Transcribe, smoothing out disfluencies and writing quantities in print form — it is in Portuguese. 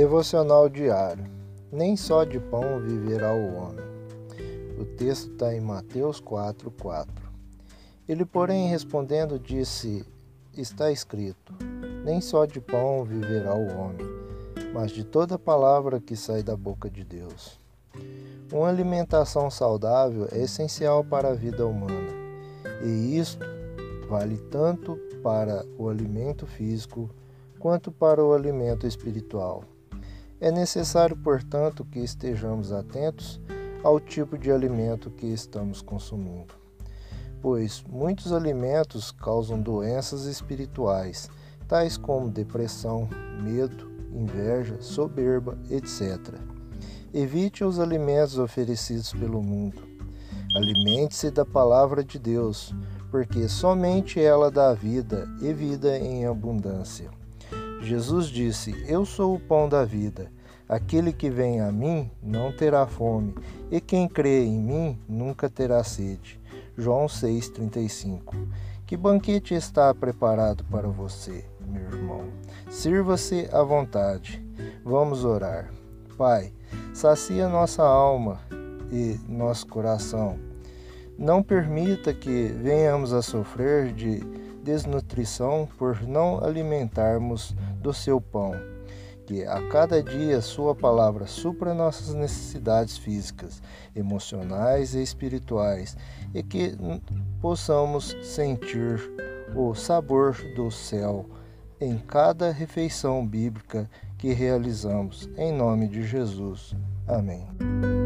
Devocional diário. Nem só de pão viverá o homem. O texto está em Mateus 4:4. Ele, porém, respondendo, disse: está escrito, nem só de pão viverá o homem, mas de toda palavra que sai da boca de Deus. Uma alimentação saudável é essencial para a vida humana, e isto vale tanto para o alimento físico quanto para o alimento espiritual. É necessário, portanto, que estejamos atentos ao tipo de alimento que estamos consumindo, pois muitos alimentos causam doenças espirituais, tais como depressão, medo, inveja, soberba, etc. Evite os alimentos oferecidos pelo mundo. Alimente-se da palavra de Deus, porque somente ela dá vida e vida em abundância. Jesus disse: eu sou o pão da vida. Aquele que vem a mim não terá fome, e quem crê em mim nunca terá sede. João 6,35. Que banquete está preparado para você, meu irmão? Sirva-se à vontade. Vamos orar. Pai, sacia nossa alma e nosso coração. Não permita que venhamos a sofrer de desnutrição por não alimentarmos do seu pão. Que a cada dia sua palavra supra nossas necessidades físicas, emocionais e espirituais, e que possamos sentir o sabor do céu em cada refeição bíblica que realizamos. Em nome de Jesus. Amém.